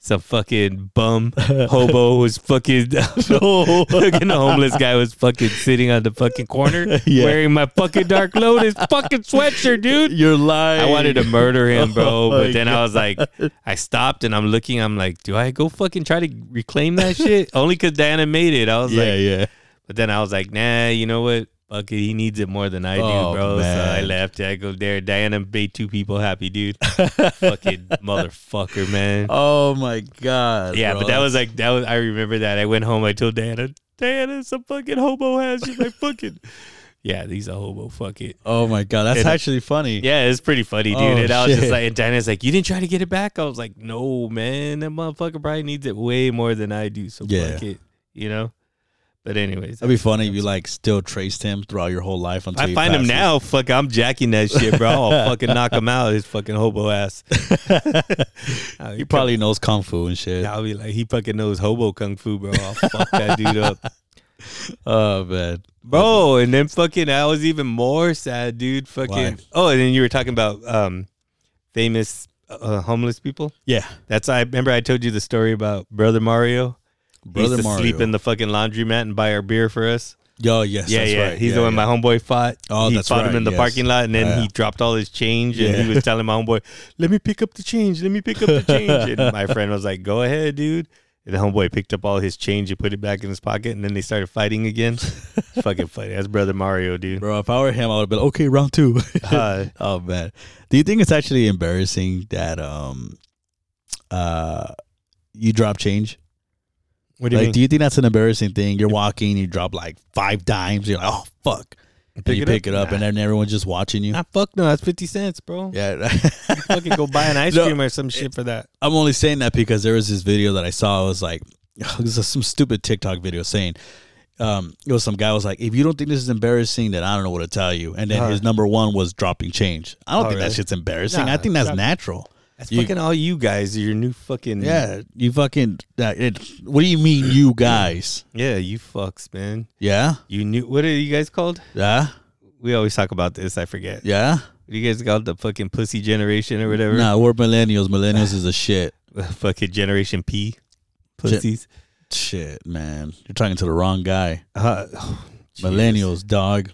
Some fucking bum hobo was fucking fucking homeless guy was fucking sitting on the fucking corner wearing my fucking Dark Lotus fucking sweatshirt, dude. You're lying. I wanted to murder him, bro. But then I was like, I stopped and I'm looking. I'm like, do I go fucking try to reclaim that shit? Only because Diana made it. I was like, but then I was like, nah, you know what? Fuck it, he needs it more than I do, bro. Man. So I left. I go there. Diana made two people happy, dude. Fucking motherfucker, man. Oh my god. Yeah, bro. But that was. I remember that. I went home. I told Diana, some fucking hobo has you. Like fucking. Yeah, he's a hobo. Fuck it. Oh my god, that's actually funny. Yeah, it's pretty funny, dude. And I was just like, and Diana's like, you didn't try to get it back. I was like, no, man. That motherfucker probably needs it way more than I do. So fuck it, you know. But anyways, that'd be funny if you like still traced him throughout your whole life. Until I find him now. Fuck, I'm jacking that shit, bro. I'll fucking knock him out. His fucking hobo ass. He probably knows kung fu and shit. I'll be like, he fucking knows hobo kung fu, bro. I'll fuck that dude up. Oh man, bro. And then fucking, I was even more sad, dude. Fucking. Why? Oh, and then you were talking about famous homeless people. Yeah, that's I remember. I told you the story about Brother Mario. Brother used to Mario sleep in the fucking laundromat and buy our beer for us. Oh, yes, yeah, that's right. He's the one my homeboy fought. Oh, that's right. He fought him in the parking lot, and then he dropped all his change, and he was telling my homeboy, let me pick up the change, And my friend was like, go ahead, dude. And the homeboy picked up all his change and put it back in his pocket, and then they started fighting again. Fucking fighting. That's Brother Mario, dude. Bro, if I were him, I would have been like, okay, round two. Oh, man. Do you think it's actually embarrassing that you drop change? What do you mean? Do you think that's an embarrassing thing? You're walking, you drop like 5 dimes. You're like, oh, fuck. And you pick it up, and then everyone's just watching you. Nah, fuck no. That's 50 cents, bro. Yeah. You fucking go buy an ice cream or some shit for that. I'm only saying that because there was this video that I saw. It was like, it was some stupid TikTok video saying, it was some guy was like, if you don't think this is embarrassing, then I don't know what to tell you. And then his number one was dropping change. I don't think that shit's embarrassing. Nah, I think that's natural. That's fucking all you guys. Your new fucking... Yeah, you fucking... what do you mean, you guys? Yeah, you fucks, man. Yeah? You knew... What are you guys called? Yeah? We always talk about this. I forget. Yeah? You guys called the fucking pussy generation or whatever? Nah, we're millennials. Millennials is a shit. Fucking generation P. Pussies. Shit, man. You're talking to the wrong guy. Millennials, dog.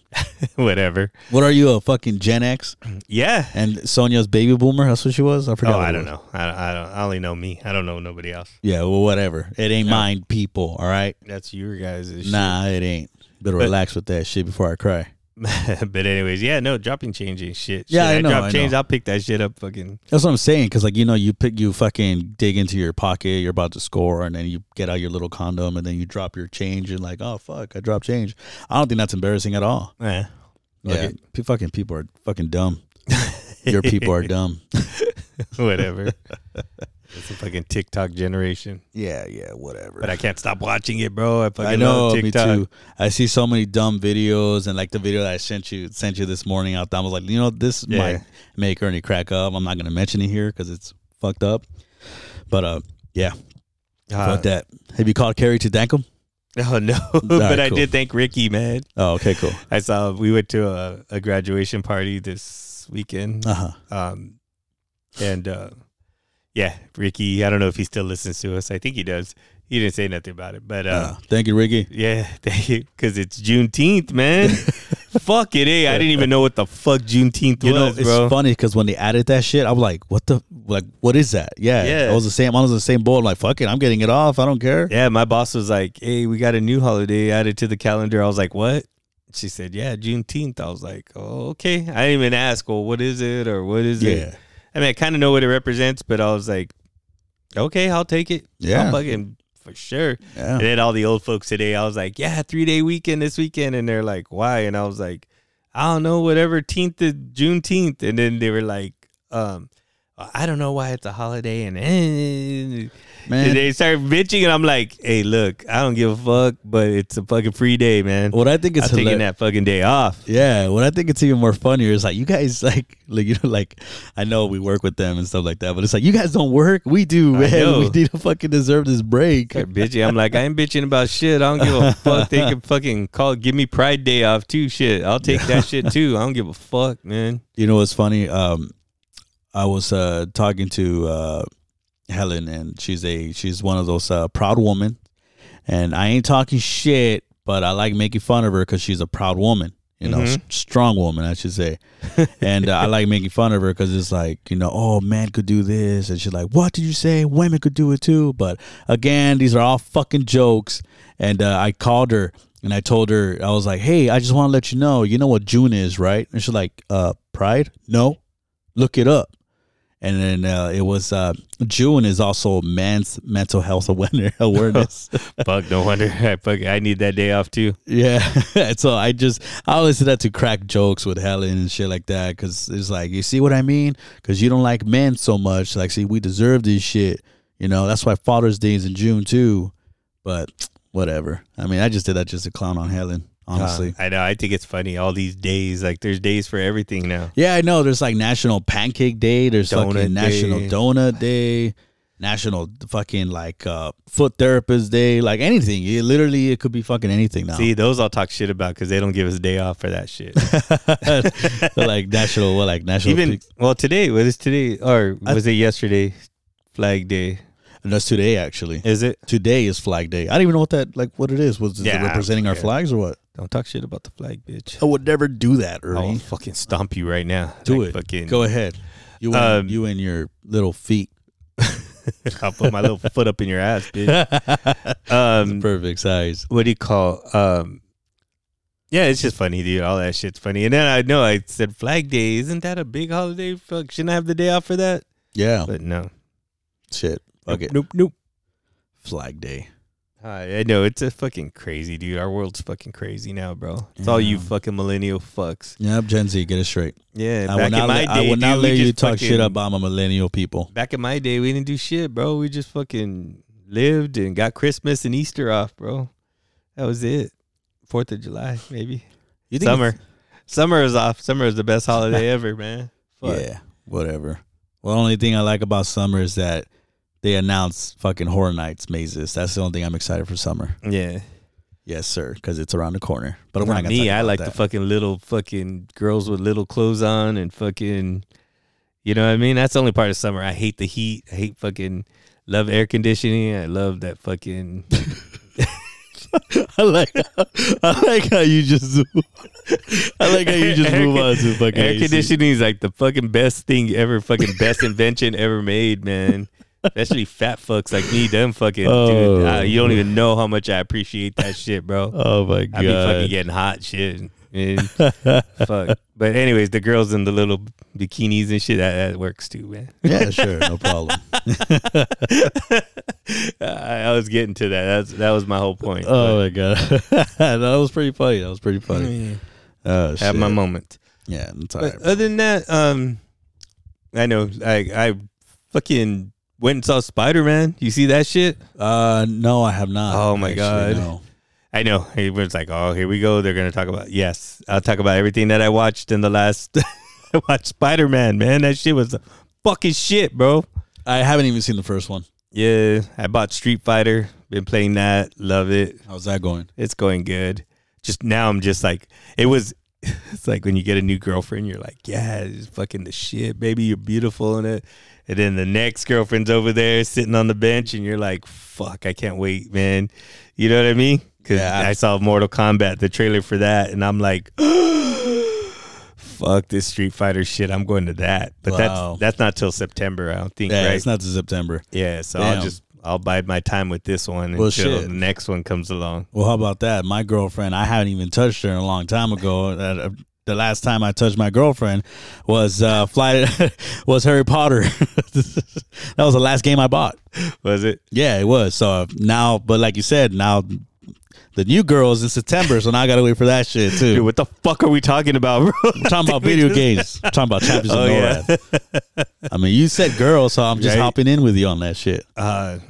Whatever. What are you, a fucking Gen X? Yeah. And Sonia's baby boomer? That's what she was? I forgot. Oh, I don't know. I only know me. I don't know nobody else. Yeah, well, whatever. It ain't mine, people, all right? That's your guys' shit. Nah, it ain't. Better relax with that shit before I cry. But anyways, yeah, no, dropping change ain't shit. Yeah, I know. Drop change, I'll pick that shit up fucking. That's what I'm saying, because like, you know, you fucking dig into your pocket, you're about to score, and then you get out your little condom, and then you drop your change, and like, oh fuck, I dropped change. I don't think that's embarrassing at all. Yeah, fucking people are fucking dumb. Your people are dumb. Whatever. It's a fucking TikTok generation. Yeah, whatever. But I can't stop watching it, bro. I know, love TikTok. Me too. I see so many dumb videos, and like the video that I sent you this morning, I was like, you know, this might make Ernie crack up. I'm not gonna mention it here because it's fucked up. But fuck that. Have you called Carrie to thank him? Oh no, but I did thank Ricky, man. Oh, okay, cool. I saw we went to a graduation party this weekend. Yeah, Ricky, I don't know if he still listens to us. I think he does. He didn't say nothing about it. But thank you, Ricky. Yeah, thank you. Because it's Juneteenth, man. Fuck it, eh? I didn't even know what the fuck Juneteenth was, bro. You know, it's funny because when they added that shit, I was like, what is that? Yeah. I was in the same boat. I'm like, fuck it, I'm getting it off. I don't care. Yeah, my boss was like, hey, we got a new holiday added to the calendar. I was like, what? She said, yeah, Juneteenth. I was like, oh, okay. I didn't even ask, well, what is it or what is it? Yeah. I mean, I kind of know what it represents, but I was like, okay, I'll take it. Yeah. I'll fucking, for sure. Yeah. And then all the old folks today, I was like, yeah, 3-day weekend this weekend. And they're like, why? And I was like, I don't know, whatever, Juneteenth. And then they were like, I don't know why it's a holiday. And they started bitching, and I'm like, hey, look, I don't give a fuck, but it's a fucking free day, man. What I think I'm taking that fucking day off. Yeah, what I think it's even more funnier is like, you guys like you know, like I know we work with them and stuff like that, but it's like you guys don't work, we do, man. We need to fucking deserve this break. Bitchy, I'm like, I ain't bitching about shit. I don't give a fuck. They can fucking give me Pride Day off too. Shit, I'll take that shit too. I don't give a fuck, man. You know what's funny? I was talking to Helen, and she's one of those proud women. And I ain't talking shit, but I like making fun of her because she's a proud woman, you know, strong woman, I should say. And I like making fun of her because it's like, you know, oh, man could do this. And she's like, what did you say? Women could do it too. But again, these are all fucking jokes. And I called her and I told her, I was like, hey, I just want to let you know what June is, right? And she's like, pride? No, look it up. And then it was June is also Men's Mental Health Awareness. Fuck, no wonder. I need that day off too. Yeah. So I always do that to crack jokes with Helen and shit like that because it's like, you see what I mean? Because you don't like men so much. Like, see, we deserve this shit. You know, that's why Father's Day is in June too. But whatever. I mean, I just did that just to clown on Helen. Honestly, I know. I think it's funny. All these days, like there's days for everything now. Yeah, I know. There's like National Pancake Day. There's fucking National Donut Day. National fucking like Foot Therapist Day. Like anything. It could be fucking anything now. See, those I'll talk shit about because they don't give us a day off for that shit. Like National, what? Like National. Even well, today. What is today? Or was it yesterday? Flag Day. And that's today, actually. Is it? Today is Flag Day. I don't even know what it is. Was it representing our flags or what? Don't talk shit about the flag, bitch. I would never do that, Ernie. I'll fucking stomp you right now. Do it. Fucking, go ahead. You and your little feet. I'll put my little foot up in your ass, bitch. Perfect size. What do you call? Yeah, it's just funny, dude. All that shit's funny. And then I know I said Flag Day. Isn't that a big holiday? Fuck, shouldn't I have the day off for that? Yeah. But no. Shit. Okay. Nope. Flag Day. I know. It's a fucking crazy, dude. Our world's fucking crazy now, bro. It's all you fucking millennial fucks. Yep, Gen Z, get it straight. Yeah, I will not let you talk shit about my millennial people. Back in my day, we didn't do shit, bro. We just fucking lived and got Christmas and Easter off, bro. That was it. 4th of July, maybe. You think Summer is off. Summer is the best holiday ever, man. Fuck. Yeah, whatever. Well, the only thing I like about summer is that they announced fucking Horror Nights mazes. That's the only thing I'm excited for summer. Yeah. Yes, sir, because it's around the corner. But we're not going to talk about that. I like the fucking little fucking girls with little clothes on and fucking, you know what I mean? That's the only part of summer. I hate the heat. I hate fucking, love air conditioning. I love that fucking. I like how you just move on to fucking air conditioning is like the fucking best thing ever, fucking best invention ever made, man. Especially fat fucks like me, them fucking dude. You don't even know how much I appreciate that shit, bro. Oh my god, I be fucking getting hot shit. Man. Fuck. But anyways, the girls in the little bikinis and shit, that works too, man. Yeah, sure, no problem. I was getting to that. That was my whole point. Oh my god, that was pretty funny. Oh, have my moment. Yeah, that's all right. Other than that, I know I fucking went and saw Spider-Man. You see that shit? No, I have not. Oh my god, no. I know. It's like, oh, here we go. They're gonna talk about. Yes, I'll talk about everything that I watched in the last. I watched Spider-Man, man. That shit was fucking shit, bro. I haven't even seen the first one. Yeah, I bought Street Fighter. Been playing that. Love it. How's that going? It's going good. Just now, I'm just like it was. It's like when you get a new girlfriend, you're like, yeah, it's fucking the shit, baby. You're beautiful in it. And then the next girlfriend's over there sitting on the bench, and you're like, fuck, I can't wait, man. You know what I mean? Because I saw Mortal Kombat, the trailer for that, and I'm like, fuck this Street Fighter shit. I'm going to that. But that's not till September, I don't think, right? It's not till September. Yeah, so damn. I'll bide my time with this one until the next one comes along. Well, how about that? My girlfriend, I haven't even touched her in a long time ago. The last time I touched my girlfriend was was Harry Potter. That was the last game I bought. Was it? Yeah, it was. So now, but like you said, now the new girl's in September, so now I got to wait for that shit too. Dude, what the fuck are we talking about, bro? I'm talking about video games. I'm talking about Champions of Norrath. Yeah. I mean, you said girl, so I'm just hopping in with you on that shit. Because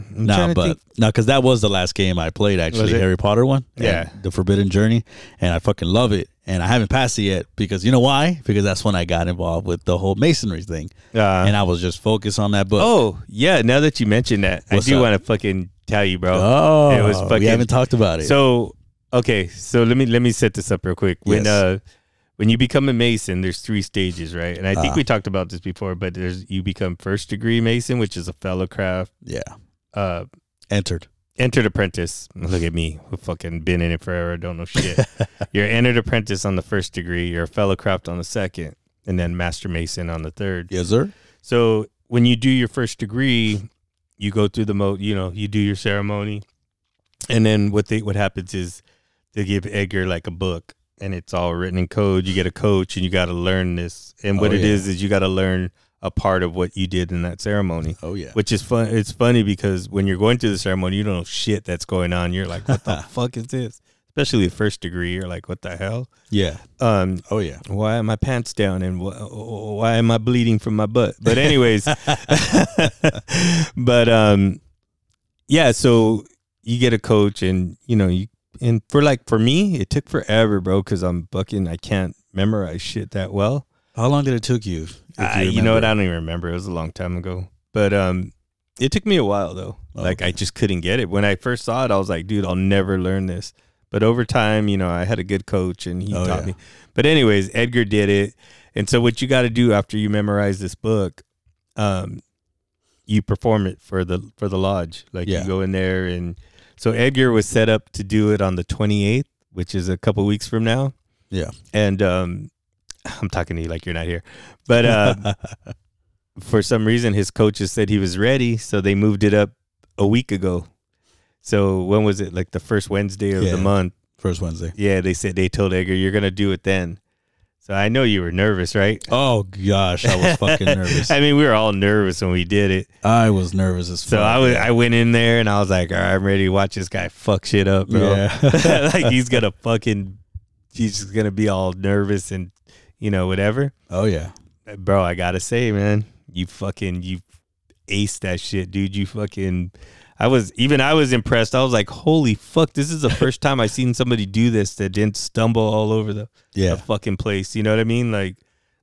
that was the last game I played, actually. Harry Potter one. Yeah. The Forbidden Journey. And I fucking love it. And I haven't passed it yet because you know why? Because that's when I got involved with the whole masonry thing. And I was just focused on that book. Oh, yeah. Now that you mentioned that, I do want to fucking tell you, bro. Oh, it was fucking, we haven't talked about it. So, okay. So let me set this up real quick. When when you become a Mason, there's three stages, right? And I think we talked about this before, but there's you become first degree Mason, which is a fellowcraft. Yeah. Entered apprentice. Look at me. We've fucking been in it forever. Don't know shit. You're entered apprentice on the first degree. You're a fellowcraft on the second. And then master Mason on the third. Yes, sir. So when you do your first degree, you go through the you do your ceremony. And then what happens is they give Edgar like a book. And it's all written in code. You get a coach and you got to learn this. And what it is you got to learn a part of what you did in that ceremony. Oh, yeah. Which is fun. It's funny because when you're going through the ceremony, you don't know shit that's going on. You're like, what the fuck is this? Especially the first degree. You're like, what the hell? Yeah. Oh, yeah. Why are my pants down? And why am I bleeding from my butt? But anyways. But, yeah, so you get a coach and, you. And for me, it took forever, bro, because I can't memorize shit that well. How long did it take you? You know what? I don't even remember. It was a long time ago. But it took me a while, though. Oh, I just couldn't get it. When I first saw it, I was like, dude, I'll never learn this. But over time, I had a good coach and he taught me. But anyways, Edgar did it. And so what you got to do after you memorize this book, you perform it for the lodge. You go in there and... So Edgar was set up to do it on the 28th, which is a couple weeks from now. Yeah. And I'm talking to you like you're not here. But for some reason, his coaches said he was ready, so they moved it up a week ago. So when was it? Like the first Wednesday of the month. First Wednesday. Yeah, they told Edgar, you're going to do it then. So I know you were nervous, right? Oh, gosh, I was fucking nervous. I mean, we were all nervous when we did it. I was nervous as fuck. So I went in there, and I was like, all right, I'm ready to watch this guy fuck shit up, bro. Yeah. He's going to be all nervous and, whatever. Oh, yeah. Bro, I got to say, man, you aced that shit, dude. I was impressed. I was like, holy fuck, this is the first time I've seen somebody do this that didn't stumble all over the fucking place. You know what I mean? Like,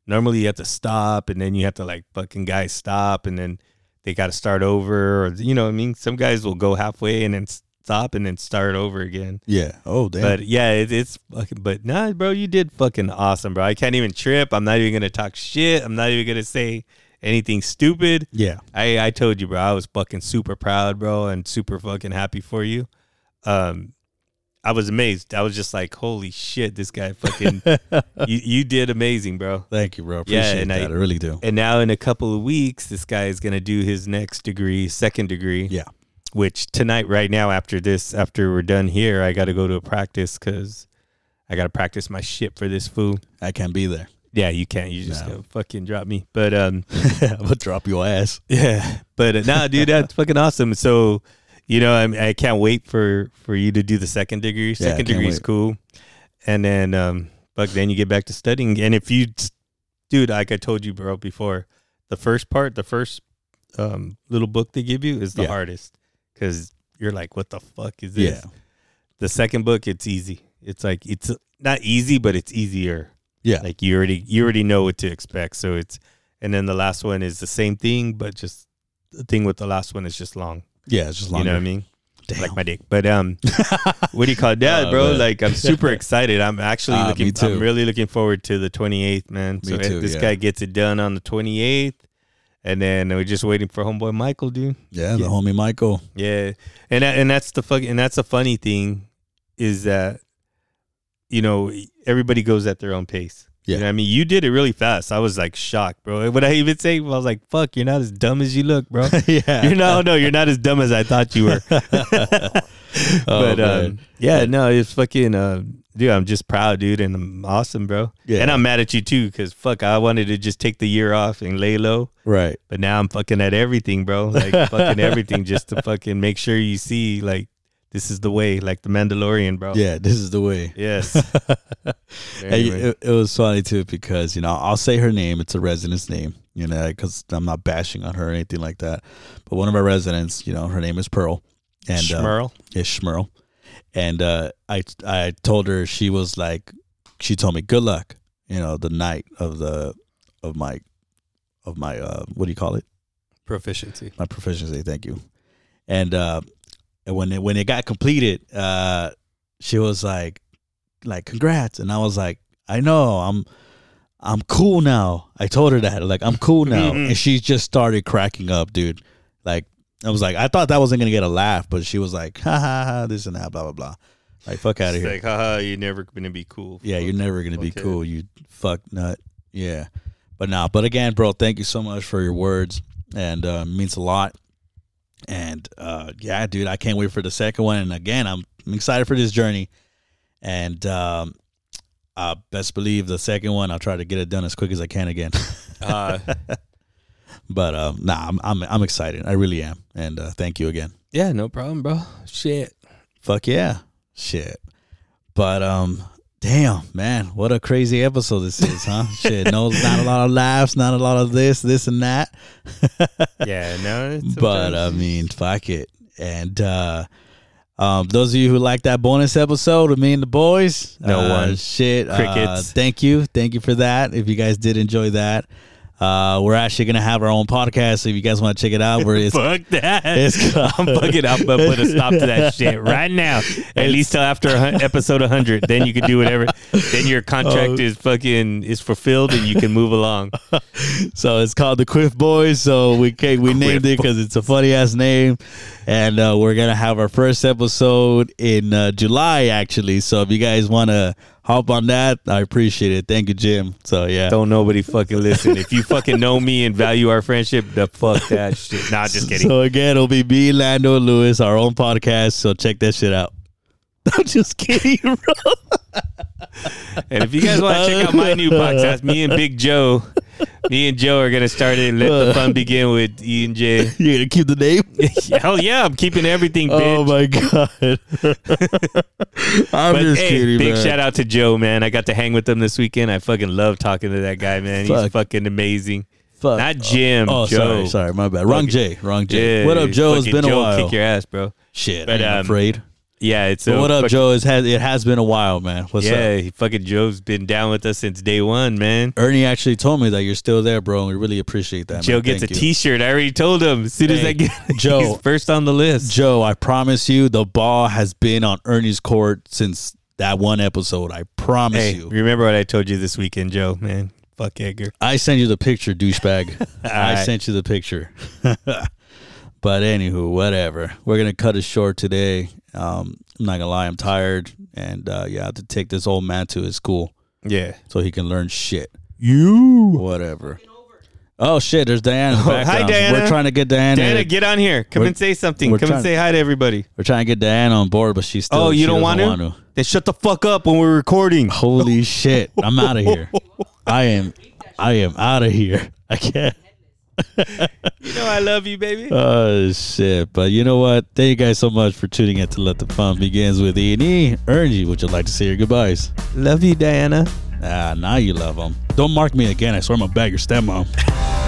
normally you have to stop, and then you have to, fucking guys stop, and then they got to start over. Or, you know what I mean? Some guys will go halfway and then stop and then start over again. Yeah. Oh, damn. But, yeah, it's fucking, but nah, bro, you did fucking awesome, bro. I can't even trip. I'm not even going to talk shit. I'm not even going to say anything stupid. Yeah. I told you, bro, I was fucking super proud, bro, and super fucking happy for you. I was amazed. I was just like, holy shit, this guy fucking you did amazing, bro. Thank you, bro. Appreciate that. I really do. And now in a couple of weeks, this guy is going to do his next degree, second degree. Yeah. Which tonight, right now, after we're done here, I got to go to a practice because I got to practice my shit for this fool. I can't be there. Yeah, you can't. You just go fucking drop me. But I'm gonna drop your ass. Yeah, but nah, dude, that's fucking awesome. So, I can't wait for you to do the second degree. Second degree is cool. And then, then you get back to studying. And if you, dude, like I told you, bro, before, the first part, the first little book they give you is the hardest because you're like, what the fuck is this? Yeah. The second book, it's easy. It's like it's not easy, but it's easier. Yeah. Like you already know what to expect. So and then the last one is the same thing, but just the thing with the last one is just long. Yeah, it's just long. You know what I mean? Damn. Like my dick. But what do you call that, bro? Man. Like I'm super excited. I'm actually I'm really looking forward to the 28th, man. Me so too, this guy gets it done on the 28th. And then we're just waiting for homeboy Michael, dude. Yeah, the homie Michael. Yeah. And that's a funny thing is that everybody goes at their own pace. Yeah. You know what I mean? You did it really fast. I was like shocked, bro. What I even say, I was like, fuck, you're not as dumb as you look, bro. Yeah. You're not as dumb as I thought you were. It's fucking, dude, I'm just proud, dude. And I'm awesome, bro. Yeah. And I'm mad at you too. Cause fuck, I wanted to just take the year off and lay low. Right. But now I'm fucking at everything, bro. Like fucking everything just to fucking make sure you see this is the way, like The Mandalorian, bro. Yeah, this is the way. Yes. Anyway. It was funny, too, because, I'll say her name. It's a resident's name, because I'm not bashing on her or anything like that. But one of our residents, her name is Pearl. And Shmerl. Yeah, Shmerl. And I told her she told me, good luck, the night of my what do you call it? Proficiency. My proficiency, thank you. And, and when it got completed, she was like, congrats. And I was like, I know, I'm cool now. I told her that, like, I'm cool now. And she just started cracking up, dude. Like, I was like, I thought that wasn't going to get a laugh, but she was like, ha, ha, ha, this and that, blah, blah, blah. Like, fuck out of here. Like, ha, ha, you're never going to be cool. Yeah, you're never going to be cool, you fuck nut. Yeah. But nah, but again, bro, thank you so much for your words. And it means a lot. And yeah, dude, I can't wait for the second one. And again, I'm excited for this journey. And I best believe the second one, I'll try to get it done as quick as I can again. But nah, I'm excited. I really am. And thank you again. Yeah, no problem, bro. Shit. Fuck yeah. Shit. But damn, man, what a crazy episode this is, huh? Shit. No, not a lot of laughs, not a lot of this and that. Yeah, no. But I mean, fuck it. And those of you who like that bonus episode with me and the boys, thank you for that. If you guys did enjoy that. We're actually gonna have our own podcast, so if you guys want to check it out, fuck that. I'm fucking up, but put a stop to that shit right now. At least till after episode 100, then you can do whatever. Then your contract is fulfilled and you can move along. So it's called the Quiff Boys. So we named it because it's a funny ass name, and we're gonna have our first episode in July actually. So if you guys want to hop on that, I appreciate it. Thank you, Jim. So yeah, don't nobody fucking listen. If you fucking know me and value our friendship, the fuck that shit. Nah, just kidding. So again, it'll be me, Lando, and Lewis, our own podcast. So check that shit out. I'm just kidding, bro. And if you guys want to check out my new podcast, me and Joe are going to start it and let the fun begin with E and J. You're going to keep the name? Hell yeah, I'm keeping everything, bitch. Oh my God. I'm just kidding, big shout out to Joe, man. I got to hang with him this weekend. I fucking love talking to that guy, man. He's fucking amazing. Fuck. Not Jim. Oh, Joe. Sorry, my bad. Wrong J. Yeah, what up, Joe? It's been a while. Kick your ass, bro. Shit, but, I'm afraid. Yeah, what up, Joe? It has been a while, man. What's up? Yeah, fucking Joe's been down with us since day one, man. Ernie actually told me that you're still there, bro, and we really appreciate that. Joe gets a T-shirt. I already told him. As soon as I get Joe, he's first on the list. Joe, I promise you, the ball has been on Ernie's court since that one episode. I promise you. Remember what I told you this weekend, Joe, man? Fuck Edgar. I sent you the picture, douchebag. Sent you the picture. But anywho, whatever. We're going to cut it short today. I'm not going to lie. I'm tired. And I have to take this old man to his school. Yeah. So he can learn shit. You. Whatever. Oh, shit. There's Diana. Oh, hi, Diana. We're trying to get Diana. Diana, get on here. Come and say something. Come and say hi to everybody. We're trying to get Diana on board, but she's still. Oh, you don't want to? Then shut the fuck up when we're recording. Holy shit. I'm out of here. I am out of here. I can't. You know I love you, baby. Oh shit. But you know what, thank you guys so much for tuning in to Let the Fun Begins with E&E. Ernie, would you like to say your goodbyes? Love you, Diana. Now you love them. Don't mark me again, I swear I'm gonna bag your stepmom.